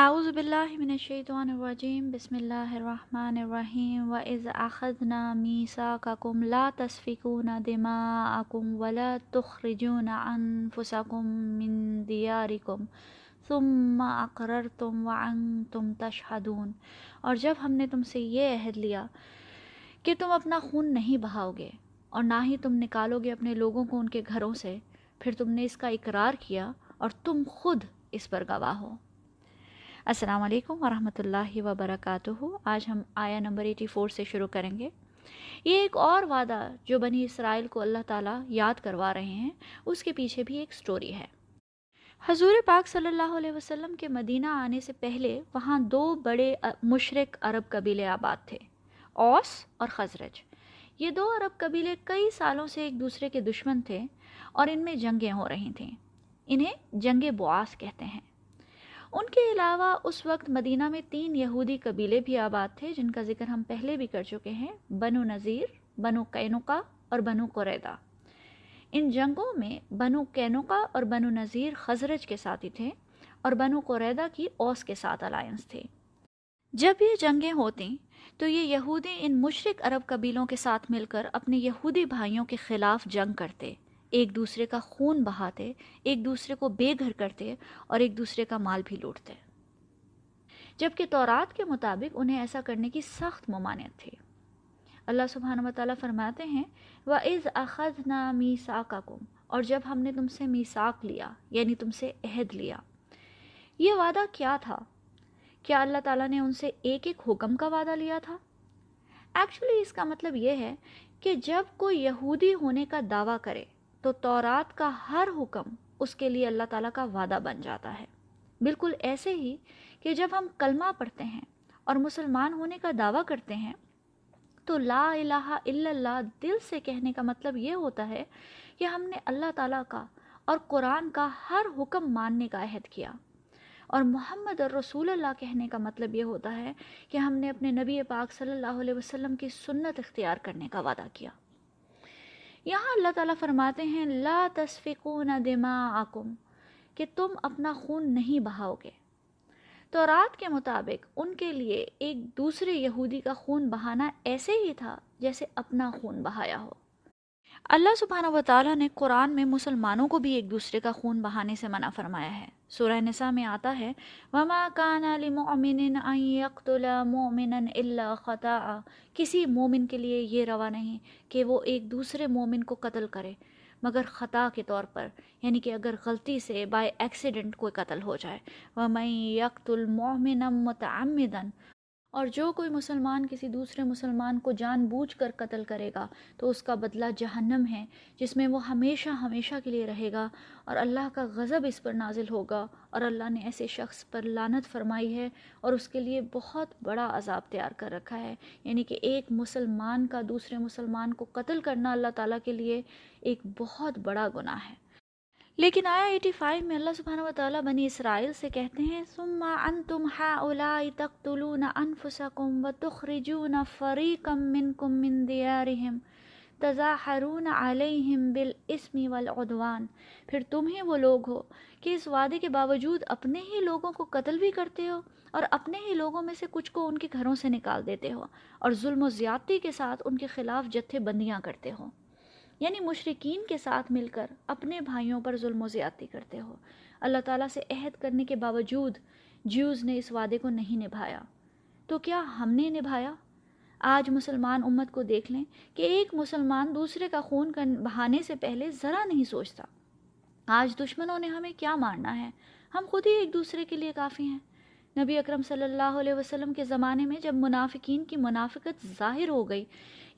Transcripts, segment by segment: اعوذ باللہ من الشیطان الرجیم بسم اللہ الرحمن الرحیم وَإِذْ أَخَذْنَا مِيثَاقَكُمْ لَا تَسْفِكُونَ دِمَاءَكُمْ وَلَا تُخْرِجُونَ أَنفُسَكُمْ مِنْ دِيَارِكُمْ ثُمَّ أَقْرَرْتُمْ وَأَنْتُمْ تَشْهَدُونَ۔ اور جب ہم نے تم سے یہ عہد لیا کہ تم اپنا خون نہیں بہاؤ گے اور نہ ہی تم نکالو گے اپنے لوگوں کو ان کے گھروں سے، پھر تم نے اس کا اقرار کیا اور تم خود اس پر گواہ ہو۔ السلام علیکم ورحمۃ اللہ وبرکاتہ۔ آج ہم آیہ نمبر 84 سے شروع کریں گے۔ یہ ایک اور وعدہ جو بنی اسرائیل کو اللہ تعالیٰ یاد کروا رہے ہیں، اس کے پیچھے بھی ایک سٹوری ہے۔ حضور پاک صلی اللہ علیہ وسلم کے مدینہ آنے سے پہلے وہاں دو بڑے مشرک عرب قبیلے آباد تھے، اوس اور خزرج۔ یہ دو عرب قبیلے کئی سالوں سے ایک دوسرے کے دشمن تھے اور ان میں جنگیں ہو رہی تھیں۔ انہیں جنگ بعاث کہتے ہیں۔ ان کے علاوہ اس وقت مدینہ میں 3 یہودی قبیلے بھی آباد تھے، جن کا ذکر ہم پہلے بھی کر چکے ہیں، بنو نذیر، بنو قینقاع اور بنو قریظہ۔ ان جنگوں میں بنو قینقاع اور بنو نذیر خزرج کے ساتھی تھے اور بنو قریظہ کی اوس کے ساتھ الائنس تھی۔ جب یہ جنگیں ہوتیں تو یہ یہودی ان مشرق عرب قبیلوں کے ساتھ مل کر اپنے یہودی بھائیوں کے خلاف جنگ کرتے، ایک دوسرے کا خون بہاتے، ایک دوسرے کو بے گھر کرتے اور ایک دوسرے کا مال بھی لوٹتے، جبکہ تورات کے مطابق انہیں ایسا کرنے کی سخت ممانعت تھی۔ اللہ سبحانہ وتعالیٰ فرماتے ہیں وَإِذْ أَخَذْنَا مِيثَاقَكُمْ، اور جب ہم نے تم سے میثاق لیا یعنی تم سے عہد لیا۔ یہ وعدہ کیا تھا؟ کیا اللہ تعالیٰ نے ان سے ایک ایک حکم کا وعدہ لیا تھا؟ ایکچولی اس کا مطلب یہ ہے کہ جب کوئی یہودی ہونے کا دعویٰ کرے تو تورات کا ہر حکم اس کے لیے اللہ تعالیٰ کا وعدہ بن جاتا ہے۔ بالکل ایسے ہی کہ جب ہم کلمہ پڑھتے ہیں اور مسلمان ہونے کا دعویٰ کرتے ہیں تو لا الہ الا اللہ دل سے کہنے کا مطلب یہ ہوتا ہے کہ ہم نے اللہ تعالیٰ کا اور قرآن کا ہر حکم ماننے کا عہد کیا، اور محمد الرسول اللہ کہنے کا مطلب یہ ہوتا ہے کہ ہم نے اپنے نبی پاک صلی اللہ علیہ وسلم کی سنت اختیار کرنے کا وعدہ کیا۔ یہاں اللہ تعالیٰ فرماتے ہیں لا تسفکون دماءکم، کہ تم اپنا خون نہیں بہاؤ گے۔ تورات کے مطابق ان کے لیے ایک دوسرے یہودی کا خون بہانا ایسے ہی تھا جیسے اپنا خون بہایا ہو۔ اللہ سبحانہ وتعالیٰ نے قرآن میں مسلمانوں کو بھی ایک دوسرے کا خون بہانے سے منع فرمایا ہے۔ سورہ نساء میں آتا ہے وَمَا كَانَ لِمُؤْمِنٍ أَن يَقْتُلَ مُؤْمِنًا إِلَّا خَطَأً، کسی مومن کے لیے یہ روا نہیں کہ وہ ایک دوسرے مومن کو قتل کرے مگر خطا کے طور پر، یعنی کہ اگر غلطی سے بائی ایکسیڈنٹ کوئی قتل ہو جائے۔ وَمَن يَقْتُلْ مُؤْمِنًا مُتَعَمِّدًا، اور جو کوئی مسلمان کسی دوسرے مسلمان کو جان بوجھ کر قتل کرے گا تو اس کا بدلہ جہنم ہے، جس میں وہ ہمیشہ ہمیشہ کے لیے رہے گا، اور اللہ کا غضب اس پر نازل ہوگا، اور اللہ نے ایسے شخص پر لعنت فرمائی ہے اور اس کے لیے بہت بڑا عذاب تیار کر رکھا ہے۔ یعنی کہ ایک مسلمان کا دوسرے مسلمان کو قتل کرنا اللہ تعالیٰ کے لیے ایک بہت بڑا گناہ ہے۔ لیکن آیہ 85 میں اللہ سبحانہ وتعالیٰ بنی اسرائیل سے کہتے ہیں ثم انتم ہؤلاء تقتلون انفسکم وتخرجون فریقا منکم من دیارہم تظاہرون علیہم بالاسم والعدوان، پھر تم ہی وہ لوگ ہو کہ اس وعدے کے باوجود اپنے ہی لوگوں کو قتل بھی کرتے ہو اور اپنے ہی لوگوں میں سے کچھ کو ان کے گھروں سے نکال دیتے ہو، اور ظلم و زیادتی کے ساتھ ان کے خلاف جتھے بندیاں کرتے ہو، یعنی مشرکین کے ساتھ مل کر اپنے بھائیوں پر ظلم و زیادتی کرتے ہو۔ اللہ تعالیٰ سے عہد کرنے کے باوجود جیوز نے اس وعدے کو نہیں نبھایا، تو کیا ہم نے نبھایا؟ آج مسلمان امت کو دیکھ لیں کہ ایک مسلمان دوسرے کا خون بہانے سے پہلے ذرا نہیں سوچتا۔ آج دشمنوں نے ہمیں کیا مارنا ہے، ہم خود ہی ایک دوسرے کے لیے کافی ہیں۔ نبی اکرم صلی اللہ علیہ وسلم کے زمانے میں جب منافقین کی منافقت ظاہر ہو گئی،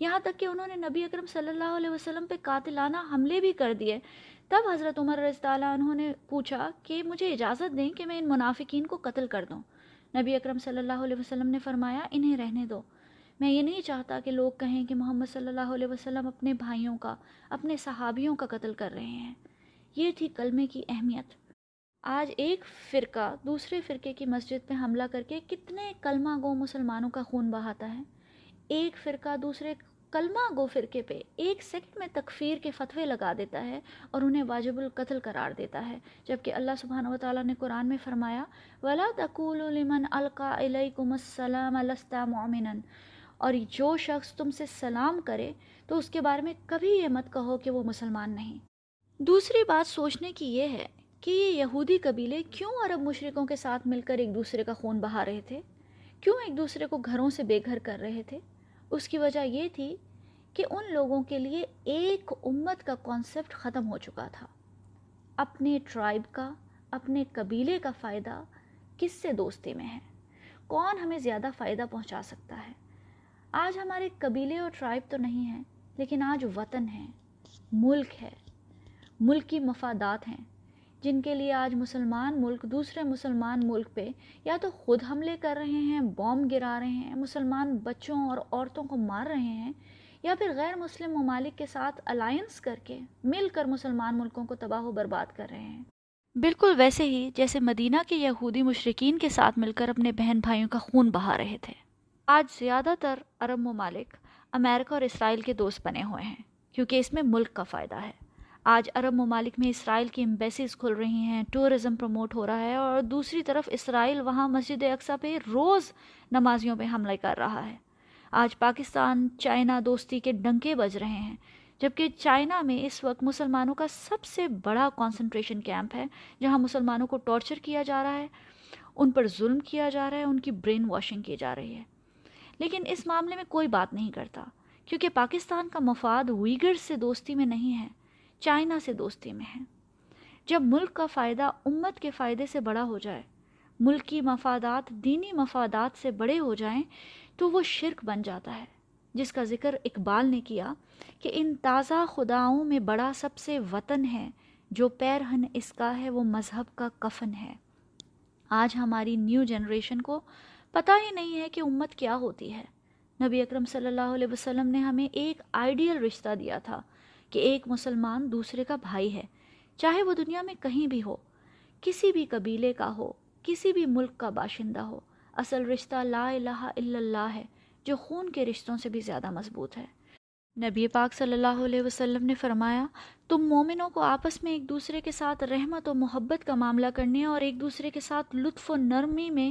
یہاں تک کہ انہوں نے نبی اکرم صلی اللہ علیہ وسلم پہ قاتلانہ حملے بھی کر دیے، تب حضرت عمر رضی اللہ عنہ نے پوچھا کہ مجھے اجازت دیں کہ میں ان منافقین کو قتل کر دوں۔ نبی اکرم صلی اللہ علیہ وسلم نے فرمایا انہیں رہنے دو، میں یہ نہیں چاہتا کہ لوگ کہیں کہ محمد صلی اللہ علیہ وسلم اپنے بھائیوں کا، اپنے صحابیوں کا قتل کر رہے ہیں۔ یہ تھی کلمے کی اہمیت۔ آج ایک فرقہ دوسرے فرقے کی مسجد پہ حملہ کر کے کتنے کلمہ گو مسلمانوں کا خون بہاتا ہے، ایک فرقہ دوسرے کلمہ گو فرقے پہ ایک سیکنڈ میں تکفیر کے فتوے لگا دیتا ہے اور انہیں واجب القتل قرار دیتا ہے، جبکہ اللہ سبحانہ و تعالیٰ نے قرآن میں فرمایا وَلَا تَقُولُوا لِمَنْ أَلْقَى إِلَيْكُمُ السَّلَامَ لَسْتَ مُؤْمِنًا، اور جو شخص تم سے سلام کرے تو اس کے بارے میں کبھی یہ مت کہو کہ وہ مسلمان نہیں۔ دوسری بات سوچنے کی یہ ہے کہ یہ یہودی قبیلے کیوں عرب مشرکوں کے ساتھ مل کر ایک دوسرے کا خون بہا رہے تھے، کیوں ایک دوسرے کو گھروں سے بے گھر کر رہے تھے؟ اس کی وجہ یہ تھی کہ ان لوگوں کے لیے ایک امت کا کانسیپٹ ختم ہو چکا تھا۔ اپنے ٹرائب کا، اپنے قبیلے کا فائدہ کس سے دوستی میں ہے، کون ہمیں زیادہ فائدہ پہنچا سکتا ہے۔ آج ہمارے قبیلے اور ٹرائب تو نہیں ہیں، لیکن آج وطن ہے، ملک ہے، ملک کی مفادات ہیں، جن کے لیے آج مسلمان ملک دوسرے مسلمان ملک پہ یا تو خود حملے کر رہے ہیں، بوم گرا رہے ہیں، مسلمان بچوں اور عورتوں کو مار رہے ہیں، یا پھر غیر مسلم ممالک کے ساتھ الائنس کر کے مل کر مسلمان ملکوں کو تباہ و برباد کر رہے ہیں۔ بالکل ویسے ہی جیسے مدینہ کے یہودی مشرکین کے ساتھ مل کر اپنے بہن بھائیوں کا خون بہا رہے تھے۔ آج زیادہ تر عرب ممالک امریکہ اور اسرائیل کے دوست بنے ہوئے ہیں، کیونکہ اس میں ملک کا فائدہ ہے۔ آج عرب ممالک میں اسرائیل کی ایمبیسیز کھل رہی ہیں، ٹورزم پروموٹ ہو رہا ہے، اور دوسری طرف اسرائیل وہاں مسجد اقصیٰ پہ روز نمازیوں پہ حملے کر رہا ہے۔ آج پاکستان چائنا دوستی کے ڈنکے بج رہے ہیں، جبکہ چائنا میں اس وقت مسلمانوں کا سب سے بڑا کانسنٹریشن کیمپ ہے، جہاں مسلمانوں کو ٹارچر کیا جا رہا ہے، ان پر ظلم کیا جا رہا ہے، ان کی برین واشنگ کی جا رہی ہے۔ لیکن اس معاملے میں کوئی بات نہیں کرتا، کیونکہ پاکستان کا مفاد ویگر سے دوستی میں نہیں ہے، چائنا سے دوستی میں ہے۔ جب ملک کا فائدہ امت کے فائدے سے بڑا ہو جائے، ملکی مفادات دینی مفادات سے بڑے ہو جائیں، تو وہ شرک بن جاتا ہے، جس کا ذکر اقبال نے کیا کہ ان تازہ خداؤں میں بڑا سب سے وطن ہے، جو پیرہن اس کا ہے وہ مذہب کا کفن ہے۔ آج ہماری نیو جنریشن کو پتہ ہی نہیں ہے کہ امت کیا ہوتی ہے۔ نبی اکرم صلی اللہ علیہ وسلم نے ہمیں ایک آئیڈیل رشتہ دیا تھا کہ ایک مسلمان دوسرے کا بھائی ہے، چاہے وہ دنیا میں کہیں بھی ہو، کسی بھی قبیلے کا ہو، کسی بھی ملک کا باشندہ ہو۔ اصل رشتہ لا الہ الا اللہ ہے، جو خون کے رشتوں سے بھی زیادہ مضبوط ہے۔ نبی پاک صلی اللہ علیہ وسلم نے فرمایا، تم مومنوں کو آپس میں ایک دوسرے کے ساتھ رحمت و محبت کا معاملہ کرنے اور ایک دوسرے کے ساتھ لطف و نرمی میں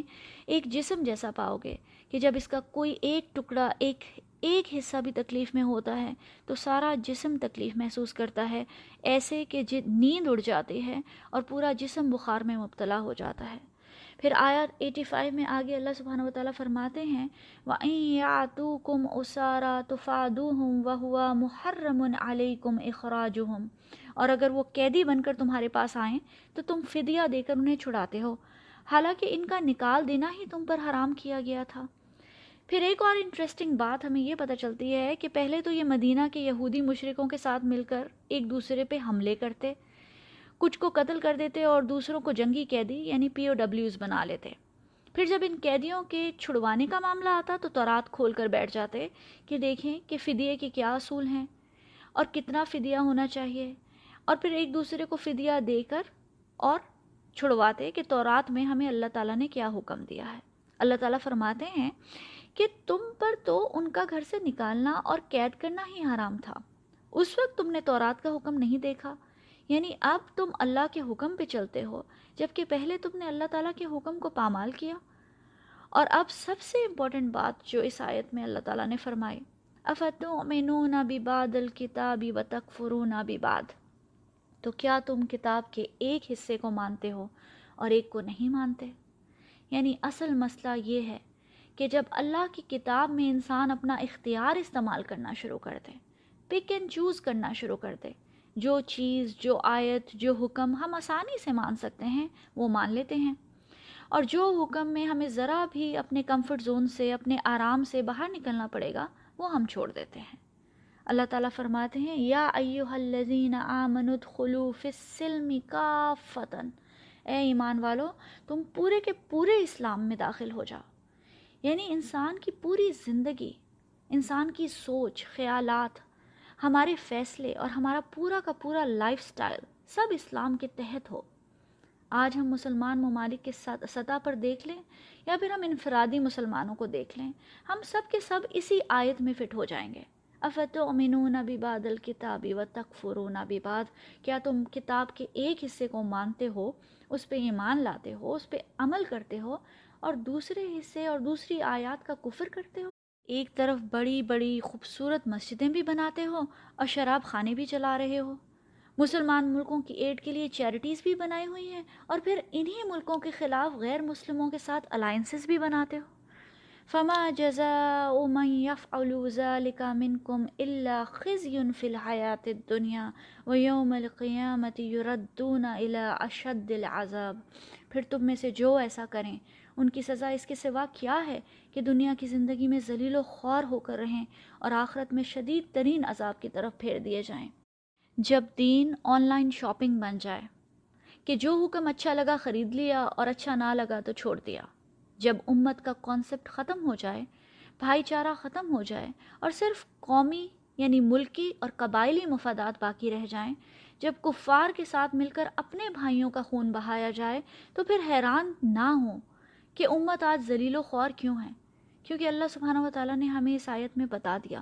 ایک جسم جیسا پاؤ گے کہ جب اس کا کوئی ایک ٹکڑا ایک حصہ بھی تکلیف میں ہوتا ہے تو سارا جسم تکلیف محسوس کرتا ہے، ایسے کہ نیند اڑ جاتی ہے اور پورا جسم بخار میں مبتلا ہو جاتا ہے۔ پھر آیت 85 میں آگے اللہ سبحانہ و تعالیٰ فرماتے ہیں، وَإِن يَعْتُوكُمْ أُسَارَىٰ تُفَادُوهُمْ وَهُوَ مُحَرَّمٌ عَلَيْكُمْ إِخْرَاجُهُمْ، اور اگر وہ قیدی بن کر تمہارے پاس آئیں تو تم فدیہ دے کر انہیں چھڑاتے ہو، حالانکہ ان کا نکال دینا ہی تم پر حرام کیا گیا تھا۔ پھر ایک اور انٹرسٹنگ بات ہمیں یہ پتہ چلتی ہے کہ پہلے تو یہ مدینہ کے یہودی مشرکوں کے ساتھ مل کر ایک دوسرے پہ حملے کرتے، کچھ کو قتل کر دیتے اور دوسروں کو جنگی قیدی یعنی POWs بنا لیتے۔ پھر جب ان قیدیوں کے چھڑوانے کا معاملہ آتا تو تورات کھول کر بیٹھ جاتے کہ دیکھیں کہ فدیے کے کیا اصول ہیں اور کتنا فدیہ ہونا چاہیے، اور پھر ایک دوسرے کو فدیہ دے کر اور چھڑواتے کہ تورات میں ہمیں اللہ تعالیٰ نے کیا حکم دیا ہے۔ اللہ تعالیٰ فرماتے ہیں کہ تم پر تو ان کا گھر سے نکالنا اور قید کرنا ہی حرام تھا، اس وقت تم نے تورات کا حکم نہیں دیکھا، یعنی اب تم اللہ کے حکم پہ چلتے ہو، جبکہ پہلے تم نے اللہ تعالیٰ کے حکم کو پامال کیا۔ اور اب سب سے امپورٹنٹ بات جو اس آیت میں اللہ تعالیٰ نے فرمائی، اَفَتُؤْمِنُونَ بِبَعْضِ الْكِتَابِ وَتَكْفُرُونَ بِبَعْضٍ، تو کیا تم کتاب کے ایک حصے کو مانتے ہو اور ایک کو نہیں مانتے؟ یعنی اصل مسئلہ یہ ہے کہ جب اللہ کی کتاب میں انسان اپنا اختیار استعمال کرنا شروع کر دے، پک اینڈ چوز کرنا شروع کر دے، جو چیز، جو آیت، جو حکم ہم آسانی سے مان سکتے ہیں وہ مان لیتے ہیں، اور جو حکم میں ہمیں ذرا بھی اپنے کمفرٹ زون سے، اپنے آرام سے باہر نکلنا پڑے گا، وہ ہم چھوڑ دیتے ہیں۔ اللہ تعالیٰ فرماتے ہیں، یا ایھا الذین آمنوا ادخلوا فی السلم کافۃ، اے ایمان والو تم پورے کے پورے اسلام میں داخل ہو جاؤ۔ یعنی انسان کی پوری زندگی، انسان کی سوچ، خیالات، ہمارے فیصلے اور ہمارا پورا کا پورا لائف سٹائل سب اسلام کے تحت ہو۔ آج ہم مسلمان ممالک کے سطح پر دیکھ لیں یا پھر ہم انفرادی مسلمانوں کو دیکھ لیں، ہم سب کے سب اسی آیت میں فٹ ہو جائیں گے۔ افتؤمنون ببعض الکتاب وتکفرون ببعض، کیا تم کتاب کے ایک حصے کو مانتے ہو، اس پہ ایمان لاتے ہو، اس پہ عمل کرتے ہو، اور دوسرے حصے اور دوسری آیات کا کفر کرتے ہو؟ ایک طرف بڑی بڑی خوبصورت مسجدیں بھی بناتے ہو اور شراب خانے بھی چلا رہے ہو، مسلمان ملکوں کی ایڈ کے لیے چیریٹیز بھی بنائی ہوئی ہیں، اور پھر انہی ملکوں کے خلاف غیر مسلموں کے ساتھ الائنسز بھی بناتے ہو۔ فما جزاء من يفعل ذلك منكم الا خزي في الحياة الدنيا ويوم القيامة يردون الى اشد العذاب، پھر تم میں سے جو ایسا کریں ان کی سزا اس کے سوا کیا ہے کہ دنیا کی زندگی میں ذلیل و خوار ہو کر رہیں اور آخرت میں شدید ترین عذاب کی طرف پھیر دیے جائیں۔ جب دین آن لائن شاپنگ بن جائے کہ جو حکم اچھا لگا خرید لیا اور اچھا نہ لگا تو چھوڑ دیا، جب امت کا کانسیپٹ ختم ہو جائے، بھائی چارہ ختم ہو جائے اور صرف قومی یعنی ملکی اور قبائلی مفادات باقی رہ جائیں، جب کفار کے ساتھ مل کر اپنے بھائیوں کا خون بہایا جائے، تو پھر حیران نہ ہوں کہ امت آج ذلیل و خوار کیوں ہے، کیونکہ اللہ سبحانہ و تعالیٰ نے ہمیں اس آیت میں بتا دیا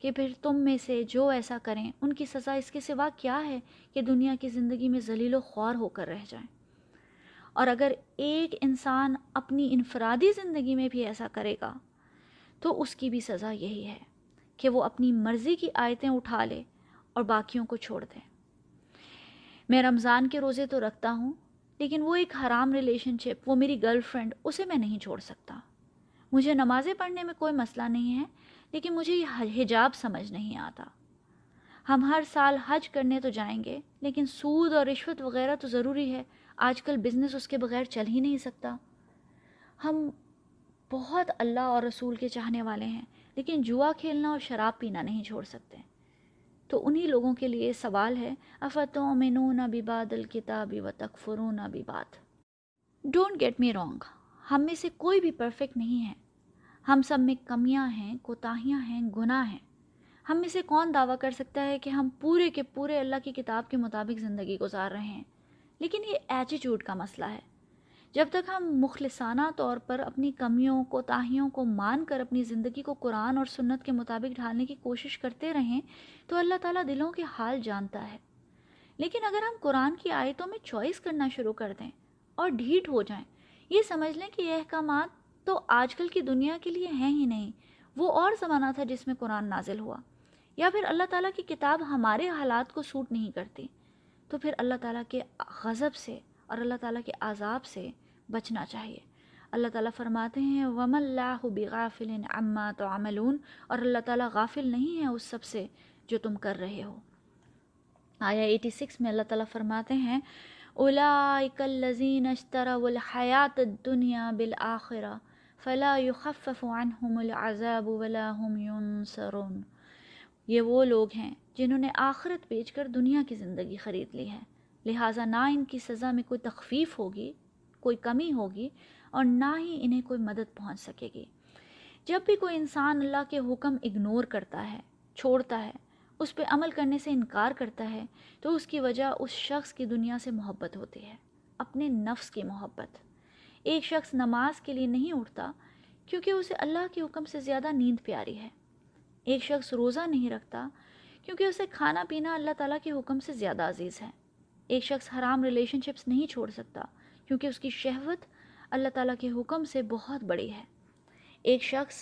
کہ پھر تم میں سے جو ایسا کریں ان کی سزا اس کے سوا کیا ہے کہ دنیا کی زندگی میں ذلیل و خوار ہو کر رہ جائیں۔ اور اگر ایک انسان اپنی انفرادی زندگی میں بھی ایسا کرے گا تو اس کی بھی سزا یہی ہے کہ وہ اپنی مرضی کی آیتیں اٹھا لے اور باقیوں کو چھوڑ دے۔ میں رمضان کے روزے تو رکھتا ہوں، لیکن وہ ایک حرام ریلیشن شپ، وہ میری گرل فرینڈ، اسے میں نہیں چھوڑ سکتا۔ مجھے نمازیں پڑھنے میں کوئی مسئلہ نہیں ہے، لیکن مجھے یہ حجاب سمجھ نہیں آتا۔ ہم ہر سال حج کرنے تو جائیں گے، لیکن سود اور رشوت وغیرہ تو ضروری ہے، آج کل بزنس اس کے بغیر چل ہی نہیں سکتا۔ ہم بہت اللہ اور رسول کے چاہنے والے ہیں، لیکن جوا کھیلنا اور شراب پینا نہیں چھوڑ سکتے۔ تو انہی لوگوں کے لیے سوال ہے، افتؤمنون ببعض الکتاب وتکفرون ببعض۔ ڈونٹ گیٹ می رانگ، ہم میں سے کوئی بھی پرفیکٹ نہیں ہے، ہم سب میں کمیاں ہیں، کوتاہیاں ہیں، گناہ ہیں۔ ہم میں سے کون دعویٰ کر سکتا ہے کہ ہم پورے کے پورے اللہ کی کتاب کے مطابق زندگی گزار رہے ہیں؟ لیکن یہ ایٹیٹیوڈ کا مسئلہ ہے۔ جب تک ہم مخلصانہ طور پر اپنی کمیوں، کوتاہیوں کو مان کر اپنی زندگی کو قرآن اور سنت کے مطابق ڈھالنے کی کوشش کرتے رہیں تو اللہ تعالیٰ دلوں کے حال جانتا ہے۔ لیکن اگر ہم قرآن کی آیتوں میں چوائس کرنا شروع کر دیں اور ڈھیٹ ہو جائیں، یہ سمجھ لیں کہ یہ احکامات تو آج کل کی دنیا کے لیے ہیں ہی نہیں، وہ اور زمانہ تھا جس میں قرآن نازل ہوا، یا پھر اللہ تعالیٰ کی کتاب ہمارے حالات کو سوٹ نہیں کرتی، تو پھر اللہ تعالیٰ کے غضب سے اور اللہ تعالیٰ کے عذاب سے بچنا چاہیے۔ اللہ تعالیٰ فرماتے ہیں وَمَا اللَّهُ بِغَافِلٍ عَمَّا تَعْمَلُونَ، اور اللہ تعالیٰ غافل نہیں ہے اس سب سے جو تم کر رہے ہو۔ آیہ 86 میں اللہ تعالیٰ فرماتے ہیں أُولَٰئِكَ الَّذِينَ اشْتَرَوُا الْحَيَاةَ الدُّنْيَا بِالْآخِرَةِ فَلَا يُخَفَّفُ عَنْهُمُ الْعَذَابُ وَلَا هُمْ يُنصَرُونَ، یہ وہ لوگ ہیں جنہوں نے آخرت بیچ کر دنیا کی زندگی خرید لی ہے، لہٰذا نہ ان کی سزا میں کوئی تخفیف ہوگی، کوئی کمی ہوگی، اور نہ ہی انہیں کوئی مدد پہنچ سکے گی۔ جب بھی کوئی انسان اللہ کے حکم اگنور کرتا ہے، چھوڑتا ہے، اس پہ عمل کرنے سے انکار کرتا ہے، تو اس کی وجہ اس شخص کی دنیا سے محبت ہوتی ہے، اپنے نفس کی محبت۔ ایک شخص نماز کے لیے نہیں اٹھتا کیونکہ اسے اللہ کے حکم سے زیادہ نیند پیاری ہے۔ ایک شخص روزہ نہیں رکھتا کیونکہ اسے کھانا پینا اللہ تعالیٰ کے حکم سے زیادہ عزیز ہے۔ ایک شخص حرام ریلیشن شپس نہیں چھوڑ سکتا کیونکہ اس کی شہوت اللہ تعالیٰ کے حکم سے بہت بڑی ہے۔ ایک شخص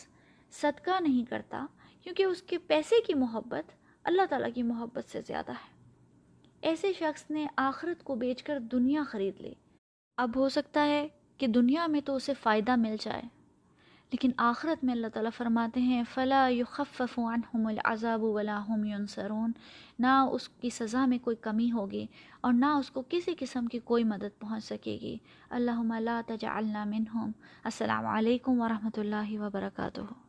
صدقہ نہیں کرتا کیونکہ اس کے پیسے کی محبت اللہ تعالیٰ کی محبت سے زیادہ ہے۔ ایسے شخص نے آخرت کو بیچ کر دنیا خرید لی۔ اب ہو سکتا ہے کہ دنیا میں تو اسے فائدہ مل جائے، لیکن آخرت میں اللہ تعالیٰ فرماتے ہیں فَلَا يُخَفَّفُ عَنْهُمُ الْعَذَابُ وَلَا هُمْ يُنصَرُونَ، نہ اس کی سزا میں کوئی کمی ہوگی اور نہ اس کو کسی قسم کی کوئی مدد پہنچ سکے گی۔ اللہم لا تجعلنا منہم۔ السلام علیکم ورحمۃ اللہ وبرکاتہ۔